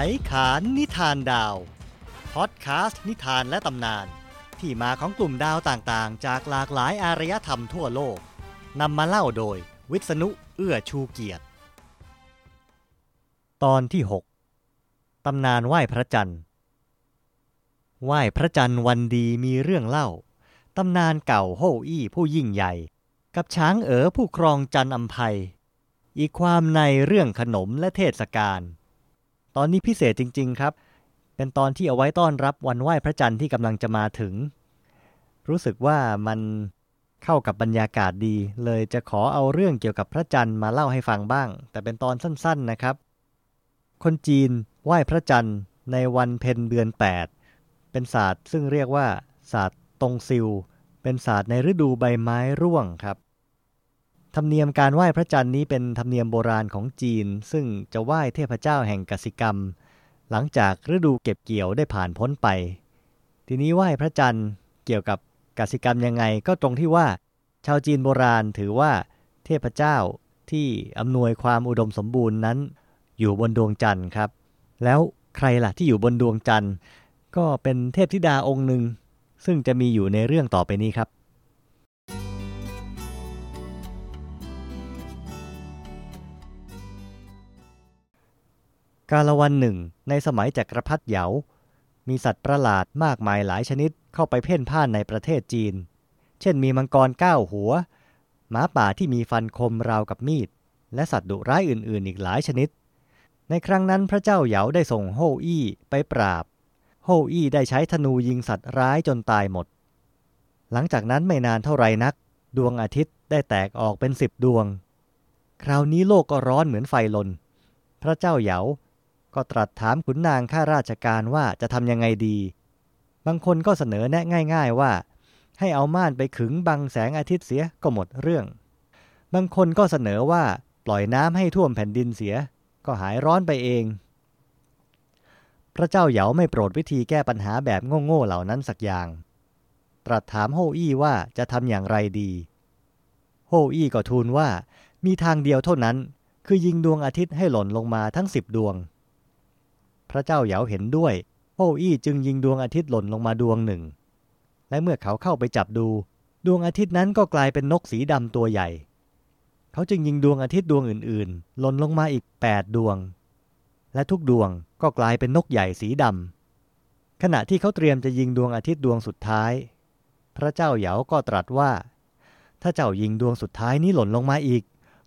ไขขานนิทานดาวพอดคาสต์นิทานและตำนานที่มาของกลุ่มดาวต่างๆจากหลากหลายอารยธรรมทั่วโลกนำมาเล่าโดยวิษณุเอื้อชูเกียรติตอนที่6ตำนานไหว้พระจันทร์ไหว้พระจันทร์วันดีมีเรื่องเล่าตำนานเก่าโฮอี้ผู้ยิ่งใหญ่กับช้างเอ๋อผู้ครองจันอำไพอีกความในเรื่องขนมและเทศกาลตอนนี้พิเศษจริงๆครับเป็นตอนที่เอาไว้ต้อนรับวันไหว้พระจันทร์ที่กำลังจะมาถึงรู้สึกว่ามันเข้ากับบรรยากาศดีเลยจะขอเอาเรื่องเกี่ยวกับพระจันทร์มาเล่าให้ฟังบ้างแต่เป็นตอนสั้นๆนะครับคนจีนไหว้พระจันทร์ในวันเพ็ญเดือน8เป็นศาสตร์ซึ่งเรียกว่าศาสตร์ตงซิวเป็นศาสตร์ในฤดูใบไม้ร่วงครับธรรมเนียมการไหว้พระจันทร์นี้เป็นธรรมเนียมโบราณของจีนซึ่งจะไหว้เทพเจ้าแห่งกสิกรรมหลังจากฤดูเก็บเกี่ยวได้ผ่านพ้นไปทีนี้ไหว้พระจันทร์เกี่ยวกับกสิกรรมยังไงก็ตรงที่ว่าชาวจีนโบราณถือว่าเทพเจ้าที่อำนวยความอุดมสมบูรณ์นั้นอยู่บนดวงจันทร์ครับแล้วใครล่ะที่อยู่บนดวงจันทร์ก็เป็นเทพธิดาองค์หนึ่งซึ่งจะมีอยู่ในเรื่องต่อไปนี้ครับกาลวันหนึ่งในสมัยจักรพรรดิเหยามีสัตว์ประหลาดมากมายหลายชนิดเข้าไปเพ่นพ่านในประเทศจีนเช่นมีมังกร9หัวหมาป่าที่มีฟันคมราวกับมีดและสัตว์ดุร้ายอื่นๆอีกหลายชนิดในครั้งนั้นพระเจ้าเหยาได้ส่งโฮอี้ไปปราบโฮอี้ได้ใช้ธนูยิงสัตว์ร้ายจนตายหมดหลังจากนั้นไม่นานเท่าไรนักดวงอาทิตย์ได้แตกออกเป็น10ดวงคราวนี้โลกก็ร้อนเหมือนไฟลนพระเจ้าเหยาก็ตรัสถามขุนนางข้าราชการว่าจะทำยังไงดีบางคนก็เสนอแนะง่ายๆว่าให้เอาม่านไปขึงบังแสงอาทิตย์เสียก็หมดเรื่องบางคนก็เสนอว่าปล่อยน้ำให้ท่วมแผ่นดินเสียก็หายร้อนไปเองพระเจ้าเหยาไม่โปรดวิธีแก้ปัญหาแบบโง่ๆเหล่านั้นสักอย่างตรัสถามโฮอี้ว่าจะทำอย่างไรดีโฮอี้ก็ทูลว่ามีทางเดียวเท่านั้นคือยิงดวงอาทิตย์ให้หล่นลงมาทั้ง10ดวงพระเจ้าเหยาเห็นด้วยโฮอี้จึงยิงดวงอาทิตย์หล่นลงมาดวงหนึ่งและเมื่อเขาเข้าไปจับดูดวงอาทิตย์นั้นก็กลายเป็นนกสีดำตัวใหญ่เขาจึงยิงดวงอาทิตย์ดวงอื่นๆหล่นลงมาอีก8ดวงและทุกดวงก็กลายเป็นนกใหญ่สีดำขณะที่เขาเตรียมจะยิงดวงอาทิตย์ดวงสุดท้ายพระเจ้าเหยาก็ตรัสว่าถ้าเจ้ายิงดวงสุดท้ายนี้หล่นลงมาอีก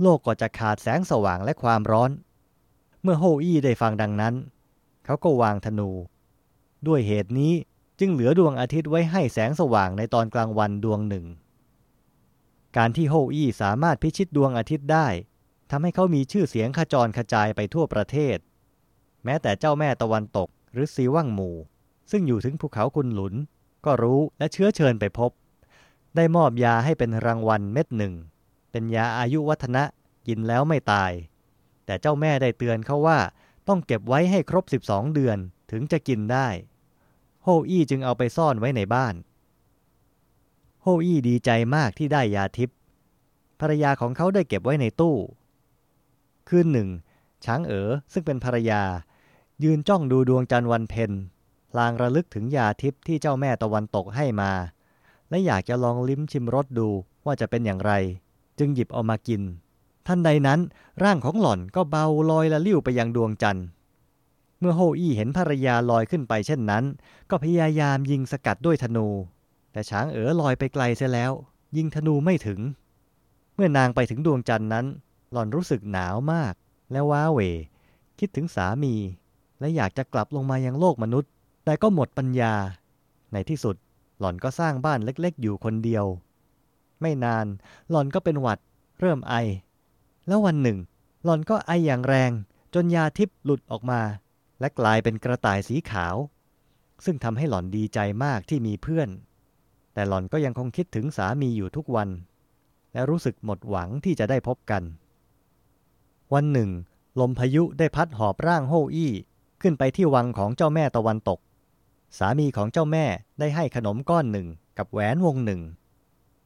โลกก็จะขาดแสงสว่างและความร้อนเมื่อโฮอี้ได้ฟังดังนั้นเขาก็วางธนูด้วยเหตุนี้จึงเหลือดวงอาทิตย์ไว้ให้แสงสว่างในตอนกลางวันดวงหนึ่งการที่โฮอี้สามารถพิชิตดวงอาทิตย์ได้ทำให้เขามีชื่อเสียงขจรกระจายไปทั่วประเทศแม้แต่เจ้าแม่ตะวันตกหรือซีว่างหมู่ซึ่งอยู่ถึงภูเขาคุนหลุนก็รู้และเชื้อเชิญไปพบได้มอบยาให้เป็นรางวัลเม็ดหนึ่งเป็นยาอายุวัฒนะกินแล้วไม่ตายแต่เจ้าแม่ได้เตือนเขาว่าต้องเก็บไว้ให้ครบ12เดือนถึงจะกินได้โฮอี้จึงเอาไปซ่อนไว้ในบ้านโฮอี้ดีใจมากที่ได้ยาทิพย์ภรรยาของเขาได้เก็บไว้ในตู้คืนหนึ่งช้างเอ๋อซึ่งเป็นภรรยายืนจ้องดูดวงจันทร์วันเพ็ญลางระลึกถึงยาทิพย์ที่เจ้าแม่ตะวันตกให้มาและอยากจะลองลิ้มชิมรสดูว่าจะเป็นอย่างไรจึงหยิบเอามากินทันใดนั้นร่างของหล่อนก็เบาลอยละลิ่วไปยังดวงจันทร์เมื่อโฮอี้เห็นภรรยาลอยขึ้นไปเช่นนั้นก็พยายามยิงสกัดด้วยธนูแต่ช้างเอ๋อลอยไปไกลเสียแล้วยิงธนูไม่ถึงเมื่อนางไปถึงดวงจันทร์นั้นหล่อนรู้สึกหนาวมากและว้าเหวคิดถึงสามีและอยากจะกลับลงมายังโลกมนุษย์แต่ก็หมดปัญญาในที่สุดหล่อนก็สร้างบ้านเล็กๆอยู่คนเดียวไม่นานหล่อนก็เป็นหวัดเริ่มไอแล้ววันหนึ่งหล่อนก็ไออย่างแรงจนยาทิพย์หลุดออกมาและกลายเป็นกระต่ายสีขาวซึ่งทำให้หล่อนดีใจมากที่มีเพื่อนแต่หล่อนก็ยังคงคิดถึงสามีอยู่ทุกวันและรู้สึกหมดหวังที่จะได้พบกันวันหนึ่งลมพายุได้พัดหอบร่างโฮอี้ขึ้นไปที่วังของเจ้าแม่ตะวันตกสามีของเจ้าแม่ได้ให้ขนมก้อนหนึ่งกับแหวนวงหนึ่ง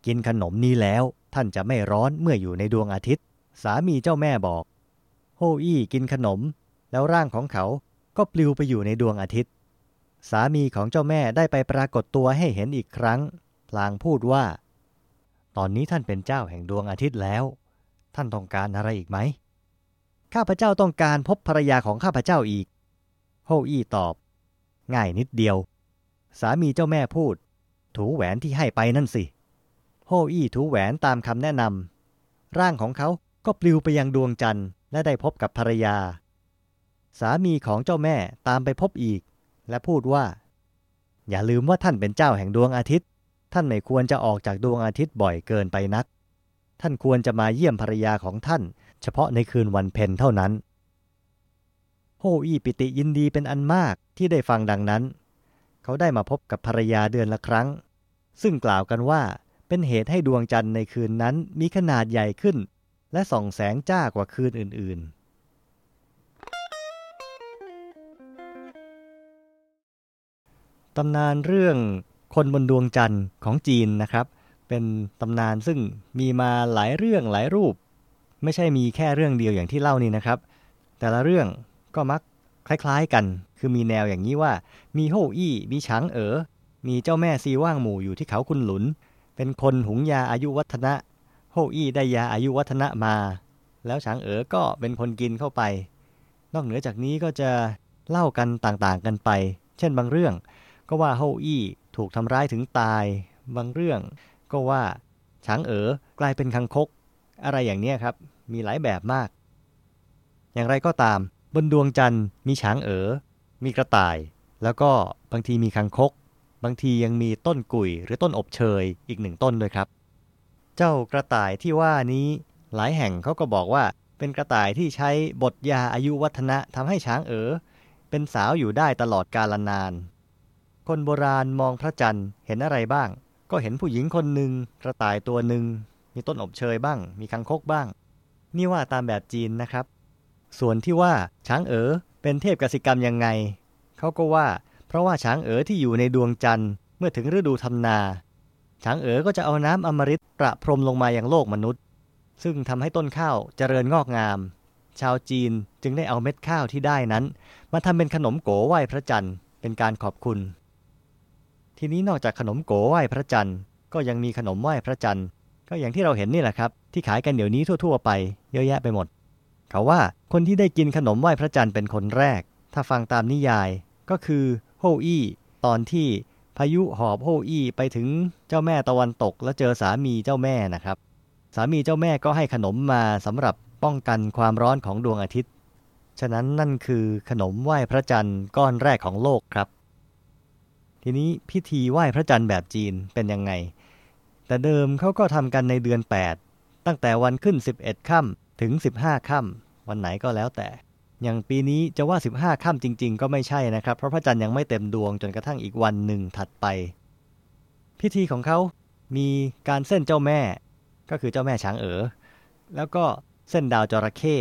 กินขนมนี้แล้วท่านจะไม่ร้อนเมื่ออยู่ในดวงอาทิตย์สามีเจ้าแม่บอกโฮอี้กินขนมแล้วร่างของเขา ก็ปลิวไปอยู่ในดวงอาทิตย์สามีของเจ้าแม่ได้ไปปรากฏตัวให้เห็นอีกครั้งพลางพูดว่าตอนนี้ท่านเป็นเจ้าแห่งดวงอาทิตย์แล้วท่านต้องการอะไรอีกไหมข้าพเจ้าต้องการพบภรรยาของข้าพเจ้าอีกโฮอี้ตอบง่ายนิดเดียวสามีเจ้าแม่พูดถูแหวนที่ให้ไปนั่นสิโฮอี้ถูแหวนตามคำแนะนำร่างของเขาก็ปลิวไปยังดวงจันทร์และได้พบกับภรรยาสามีของเจ้าแม่ตามไปพบอีกและพูดว่าอย่าลืมว่าท่านเป็นเจ้าแห่งดวงอาทิตย์ท่านไม่ควรจะออกจากดวงอาทิตย์บ่อยเกินไปนักท่านควรจะมาเยี่ยมภรรยาของท่านเฉพาะในคืนวันเพ็ญเท่านั้นโฮอี้ปิติยินดีเป็นอันมากที่ได้ฟังดังนั้นเขาได้มาพบกับภรรยาเดือนละครั้งซึ่งกล่าวกันว่าเป็นเหตุให้ดวงจันทร์ในคืนนั้นมีขนาดใหญ่ขึ้นและส่องแสงจ้ากว่าคืนอื่นๆตำนานเรื่องคนบนดวงจันทร์ของจีนนะครับเป็นตำนานซึ่งมีมาหลายเรื่องหลายรูปไม่ใช่มีแค่เรื่องเดียวอย่างที่เล่านี่นะครับแต่ละเรื่องก็มักคล้ายๆกันคือมีแนวอย่างนี้ว่ามีโฮอี้มีฉางเอ๋อมีเจ้าแม่ซีว่างหมู่อยู่ที่เขาคุนหลุนเป็นคนหุงยาอายุวัฒนะโฮอี้ได้ยาอายุวัฒนะมาแล้วฉางเอ๋อก็เป็นคนกินเข้าไปนอกเหนือจากนี้ก็จะเล่ากันต่างๆกันไปเช่นบางเรื่องก็ว่าโฮอี้ถูกทำร้ายถึงตายบางเรื่องก็ว่าฉางเอ๋อกลายเป็นคังคกอะไรอย่างนี้ครับมีหลายแบบมากอย่างไรก็ตามบนดวงจันทร์มีฉางเอ๋อมีกระต่ายแล้วก็บางทีมีคังคกบางทียังมีต้นกุยหรือต้นอบเชยอีกหนึ่งต้นด้วยครับเจ้ากระต่ายที่ว่านี้หลายแห่งเขาก็บอกว่าเป็นกระต่ายที่ใช้บทยาอายุวัฒนะทำให้ฉางเอ๋อเป็นสาวอยู่ได้ตลอดกาลนานคนโบราณมองพระจันทร์เห็นอะไรบ้างก็เห็นผู้หญิงคนหนึ่งกระต่ายตัวหนึ่งมีต้นอบเชยบ้างมีคังคกบ้างนี่ว่าตามแบบจีนนะครับส่วนที่ว่าช้างเอ๋อเป็นเทพกสิกรรมยังไงเขาก็ว่าเพราะว่าช้างเอ๋อที่อยู่ในดวงจันทร์เมื่อถึงฤดูทำนาช้างเอ๋อก็จะเอาน้ำอมฤตประพรมลงมาอย่างโลกมนุษย์ซึ่งทำให้ต้นข้าวเจริญงอกงามชาวจีนจึงได้เอาเม็ดข้าวที่ได้นั้นมาทำเป็นขนมโก๋ไหว้พระจันทร์เป็นการขอบคุณทีนี้นอกจากขนมโก๋ไหว้พระจันทร์ก็ยังมีขนมไหว้พระจันทร์ก็อย่างที่เราเห็นนี่แหละครับที่ขายกันเดี๋ยวนี้ทั่วๆไปเยอะแยะไปหมดเขาว่าคนที่ได้กินขนมไหว้พระจันทร์เป็นคนแรกถ้าฟังตามนิยายก็คือโฮอี้ตอนที่พายุหอบโฮอี้ไปถึงเจ้าแม่ตะวันตกแล้วเจอสามีเจ้าแม่นะครับสามีเจ้าแม่ก็ให้ขนมมาสำหรับป้องกันความร้อนของดวงอาทิตย์ฉะนั้นนั่นคือขนมไหว้พระจันทร์ก้อนแรกของโลกครับทีนี้พิธีไหว้พระจันทร์แบบจีนเป็นยังไงแต่เดิมเขาก็ทำกันในเดือน8ตั้งแต่วันขึ้น11ค่ำถึง15ค่ำวันไหนก็แล้วแต่อย่างปีนี้จะว่า15ค่ำจริงๆก็ไม่ใช่นะครับเพราะพระจันทร์ยังไม่เต็มดวงจนกระทั่งอีกวันหนึ่งถัดไปพิธีของเขามีการเส้นเจ้าแม่ก็คือเจ้าแม่ช้างเอ๋อแล้วก็เส้นดาวจระเข้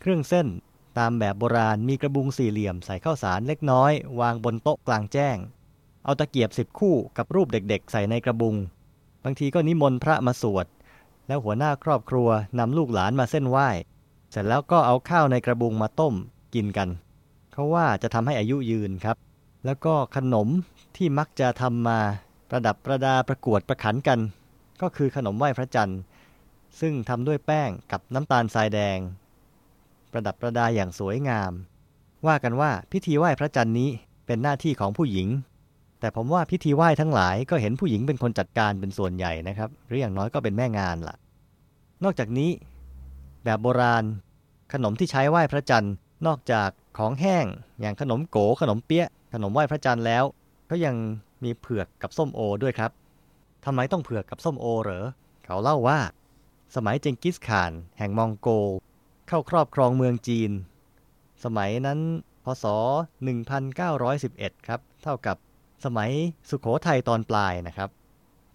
เครื่องเส้นตามแบบโบราณมีกระบุงสี่เหลี่ยมใส่ข้าวสารเล็กน้อยวางบนโต๊ะกลางแจ้งเอาตะเกียบ10คู่กับรูปเด็กๆใส่ในกระบุงบางทีก็นิมนต์พระมาสวดแล้วหัวหน้าครอบครัวนำลูกหลานมาเส้นไหว้เสร็จแล้วก็เอาข้าวในกระบุงมาต้มกินกันเขาว่าจะทำให้อายุยืนครับแล้วก็ขนมที่มักจะทำมาประดับประดาประกวดประขันกันก็คือขนมไหว้พระจันทร์ซึ่งทำด้วยแป้งกับน้ำตาลทรายแดงประดับประดาอย่างสวยงามว่ากันว่าพิธีไหว้พระจันทร์นี้เป็นหน้าที่ของผู้หญิงแต่ผมว่าพิธีไหว้ทั้งหลายก็เห็นผู้หญิงเป็นคนจัดการเป็นส่วนใหญ่นะครับหรืออย่างน้อยก็เป็นแม่งานล่ะนอกจากนี้แบบโบราณขนมที่ใช้ไหว้พระจันทร์นอกจากของแห้งอย่างขนมโก๋ขนมเปี๊ยะขนมไหว้พระจันทร์แล้วก็ยังมีเผือกกับส้มโอด้วยครับทำไมต้องเผือกกับส้มโอเหรอเขาเล่าว่าสมัยเจงกิสข่านแห่งมองโกลเข้าครอบครองเมืองจีนสมัยนั้นพ.ศ. 1911ครับเท่ากับสมัยสุโขทัยตอนปลายนะครับ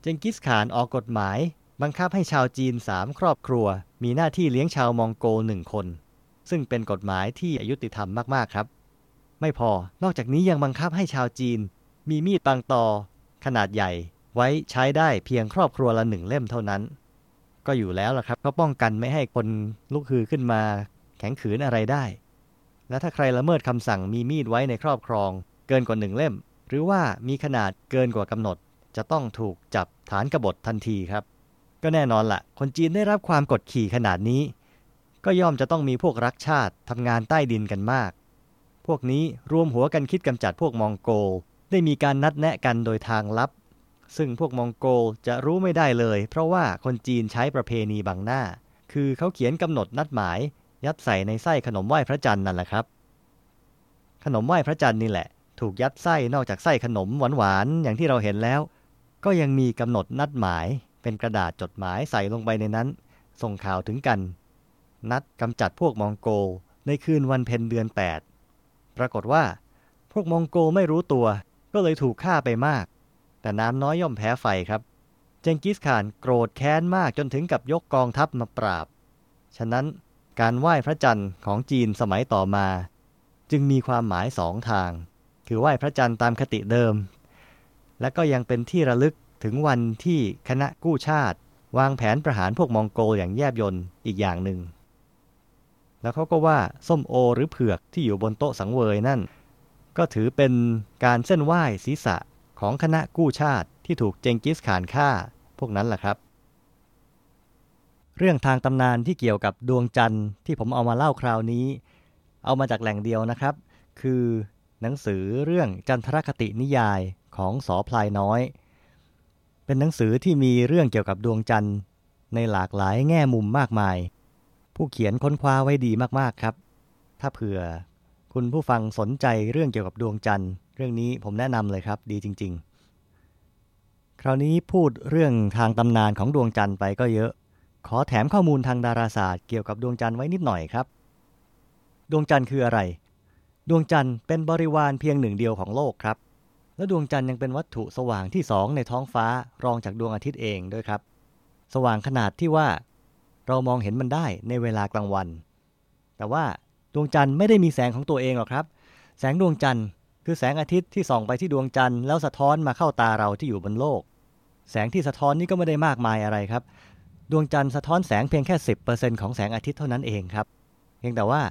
เจงกิสข่านออกกฎหมายบังคับให้ชาวจีน3ครอบครัวมีหน้าที่เลี้ยงชาวมองโกล1คนซึ่งเป็นกฎหมายที่อยุติธรรมมากๆครับไม่พอนอกจากนี้ยังบังคับให้ชาวจีนมีมีดปังตอขนาดใหญ่ไว้ใช้ได้เพียงครอบครัวละ1เล่มเท่านั้นก็อยู่แล้วล่ะครับเขาป้องกันไม่ให้คนลุกฮือขึ้นมาแข็งขืนอะไรได้ และถ้าใครละเมิดคำสั่งมีมีดไว้ในครอบครองเกินกว่า1เล่มหรือว่ามีขนาดเกินกว่ากำหนดจะต้องถูกจับฐานกบฏทันทีครับก็แน่นอนละคนจีนได้รับความกดขี่ขนาดนี้ก็ย่อมจะต้องมีพวกรักชาติทำงานใต้ดินกันมากพวกนี้รวมหัวกันคิดกำจัดพวกมองโกลได้มีการนัดแนะกันโดยทางลับซึ่งพวกมองโกลจะรู้ไม่ได้เลยเพราะว่าคนจีนใช้ประเพณีบังหน้าคือเขาเขียนกำหนดนัดหมายยัดใส่ในไส้ขนมไหว้พระจันทร์นั่นแหละครับขนมไหว้พระจันทร์นี่แหละถูกยัดไส้นอกจากไส้ขนมหวานๆอย่างที่เราเห็นแล้วก็ยังมีกำหนดนัดหมายเป็นกระดาษจดหมายใส่ลงไปในนั้นส่งข่าวถึงกันนัดกำจัดพวกมองโกลในคืนวันเพ็ญเดือน8ปรากฏว่าพวกมองโกลไม่รู้ตัวก็เลยถูกฆ่าไปมากแต่น้ำน้อยย่อมแพ้ไฟครับเจงกิสข่านโกรธแค้นมากจนถึงกับยกกองทัพมาปราบฉะนั้นการไหว้พระจันทร์ของจีนสมัยต่อมาจึงมีความหมายสองทางคือไหว้พระจันทร์ตามคติเดิมและก็ยังเป็นที่ระลึกถึงวันที่คณะกู้ชาติวางแผนประหารพวกมองโกลอย่างแยบยลอีกอย่างหนึ่งแล้วเขาก็ว่าส้มโอหรือเผือกที่อยู่บนโต๊ะสังเวยนั่นก็ถือเป็นการเส้นไหว้ศีรษะของคณะกู้ชาติที่ถูกเจงกิสข่านฆ่าพวกนั้นแหละครับเรื่องทางตำนานที่เกี่ยวกับดวงจันทร์ที่ผมเอามาเล่าคราวนี้เอามาจากแหล่งเดียวนะครับคือหนังสือเรื่องจันทรคตินิยายของส.พลายน้อยเป็นหนังสือที่มีเรื่องเกี่ยวกับดวงจันทร์ในหลากหลายแง่มุมมากมายผู้เขียนค้นคว้าไว้ดีมากๆครับถ้าเผื่อคุณผู้ฟังสนใจเรื่องเกี่ยวกับดวงจันทร์เรื่องนี้ผมแนะนำเลยครับดีจริงๆคราวนี้พูดเรื่องทางตำนานของดวงจันทร์ไปก็เยอะขอแถมข้อมูลทางดาราศาสตร์เกี่ยวกับดวงจันทร์ไว้นิดหน่อยครับดวงจันทร์คืออะไรดวงจันทร์เป็นบริวารเพียงหนึ่งเดียวของโลกครับและดวงจันทร์ยังเป็นวัตถุสว่างที่สองในท้องฟ้ารองจากดวงอาทิตย์เองด้วยครับสว่างขนาดที่ว่าเรามองเห็นมันได้ในเวลากลางวันแต่ว่าดวงจันทร์ไม่ได้มีแสงของตัวเองหรอกครับแสงดวงจันทร์คือแสงอาทิตย์ที่ส่องไปที่ดวงจันทร์แล้วสะท้อนมาเข้าตาเราที่อยู่บนโลกแสงที่สะท้อนนี่ก็ไม่ได้มากมายอะไรครับดวงจันทร์สะท้อนแสงเพียงแค่ 10% ของแสงอาทิตย์เท่านั้นเองครับเพียงแต่ว่า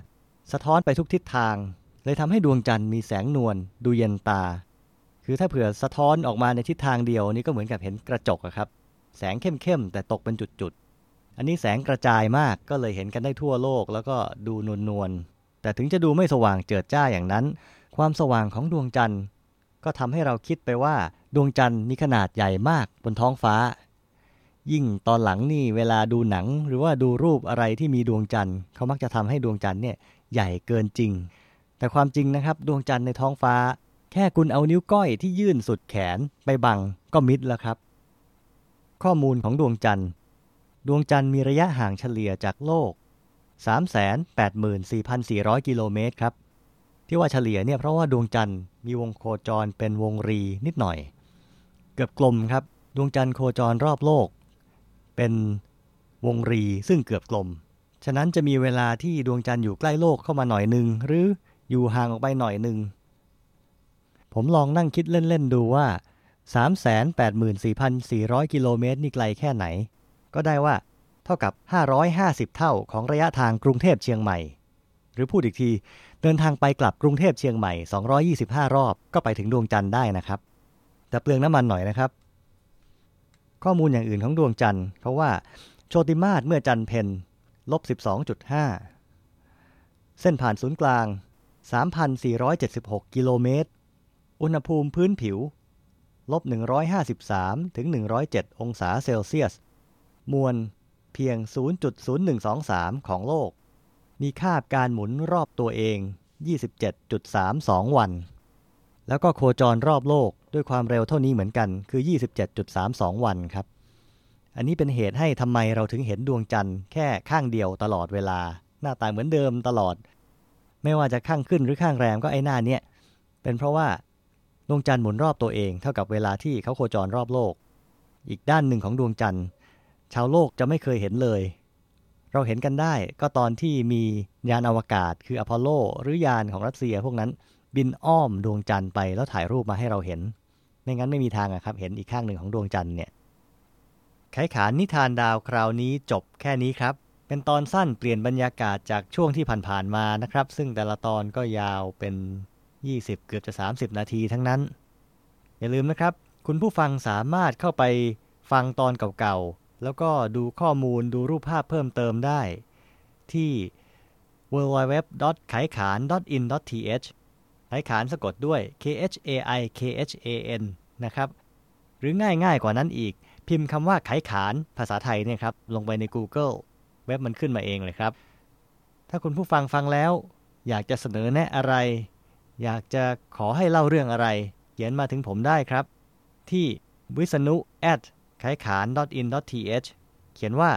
สะท้อนไปทุกทิศทางเลยทำให้ดวงจันทร์มีแสงนวลดูเย็นตาคือถ้าเผื่อสะท้อนออกมาในทิศทางเดียวนี่ก็เหมือนกับเห็นกระจกอะครับแสงเข้มๆแต่ตกเป็นจุดๆอันนี้แสงกระจายมากก็เลยเห็นกันได้ทั่วโลกแล้วก็ดูนวลๆแต่ถึงจะดูไม่สว่างเจิดจ้าอย่างนั้นความสว่างของดวงจันทร์ก็ทำให้เราคิดไปว่าดวงจันทร์มีขนาดใหญ่มากบนท้องฟ้ายิ่งตอนหลังนี่เวลาดูหนังหรือว่าดูรูปอะไรที่มีดวงจันทร์เขามักจะทำให้ดวงจันทร์เนี่ยใหญ่เกินจริงแต่ความจริงนะครับดวงจันทร์ในท้องฟ้าแค่คุณเอานิ้วก้อยที่ยื่นสุดแขนไปบังก็มิดแล้วครับข้อมูลของดวงจันทร์ดวงจันทร์มีระยะห่างเฉลี่ยจากโลก 384,400 กิโลเมตรครับที่ว่าเฉลี่ยเนี่ยเพราะว่าดวงจันทร์มีวงโคจรเป็นวงรีนิดหน่อยเกือบกลมครับดวงจันทร์โคจรรอบโลกเป็นวงรีซึ่งเกือบกลมฉะนั้นจะมีเวลาที่ดวงจันทร์อยู่ใกล้โลกเข้ามาหน่อยนึงหรืออยู่ห่างออกไปหน่อยนึงผมลองนั่งคิดเล่นๆดูว่า 384,400 กิโลเมตรนี่ไกลแค่ไหนก็ได้ว่าเท่ากับ550เท่าของระยะทางกรุงเทพเชียงใหม่หรือพูดอีกทีเดินทางไปกลับกรุงเทพเชียงใหม่225รอบก็ไปถึงดวงจันทร์ได้นะครับแต่เปลืองน้ำมันหน่อยนะครับข้อมูลอย่างอื่นของดวงจันทร์เขาว่าโชติมาศเมื่อจันทร์เพ็ญ -12.5 เส้นผ่านศูนย์กลาง 3,476 กิโลเมตรอุณหภูมิพื้นผิว -153 ถึง 107 องศาเซลเซียสมวลเพียง 0.0123 ของโลกมีคาบการหมุนรอบตัวเอง 27.32 วันแล้วก็โคจรรอบโลกด้วยความเร็วเท่านี้เหมือนกันคือ 27.32 วันครับอันนี้เป็นเหตุให้ทำไมเราถึงเห็นดวงจันทร์แค่ข้างเดียวตลอดเวลาหน้าตาเหมือนเดิมตลอดไม่ว่าจะข้างขึ้นหรือข้างแรมก็ไอ้หน้าเนี้ยเป็นเพราะว่าดวงจันทร์หมุนรอบตัวเองเท่ากับเวลาที่เขาโคจรรอบโลกอีกด้านหนึ่งของดวงจันทร์ชาวโลกจะไม่เคยเห็นเลยเราเห็นกันได้ก็ตอนที่มียานอวกาศคืออพอลโลหรือยานของรัสเซียพวกนั้นบินอ้อมดวงจันทร์ไปแล้วถ่ายรูปมาให้เราเห็นไม่งั้นไม่มีทางอะครับเห็นอีกข้างหนึ่งของดวงจันทร์เนี่ยไขขานนิทานดาวคราวนี้จบแค่นี้ครับไป เป็นตอนสั้นเปลี่ยนบรรยากาศจากช่วงที่ผ่านๆมานะครับซึ่งแต่ละตอนก็ยาวเป็น20เกือบจะ30นาทีทั้งนั้นอย่าลืมนะครับคุณผู้ฟังสามารถเข้าไปฟังตอนเก่าๆแล้วก็ดูข้อมูลดูรูปภาพเพิ่มเติมได้ที่ www.khaikhan.in.th ไขขานสะกดด้วย KHAIKHAN นะครับหรือง่ายๆกว่านั้นอีกพิมพ์คำว่าไขขานภาษาไทยเนี่ยครับลงไปใน Google เว็บมันขึ้นมาเองเลยครับถ้าคุณผู้ฟังฟังแล้วอยากจะเสนอแนะอะไรอยากจะขอให้เล่าเรื่องอะไรเขียนมาถึงผมได้ครับที่ visanu@khaikhan.in.th เขียนว่า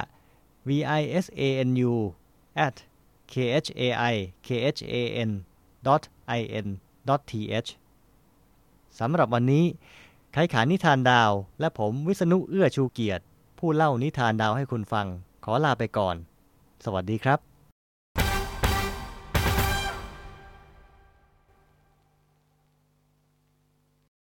visanu@khaikhan.in.th สำหรับวันนี้ไขขานนิทานดาวและผมวิษณุเอื้อชูเกียรติผู้เล่านิทานดาวให้คุณฟังขอลาไปก่อนสวัสดีครับ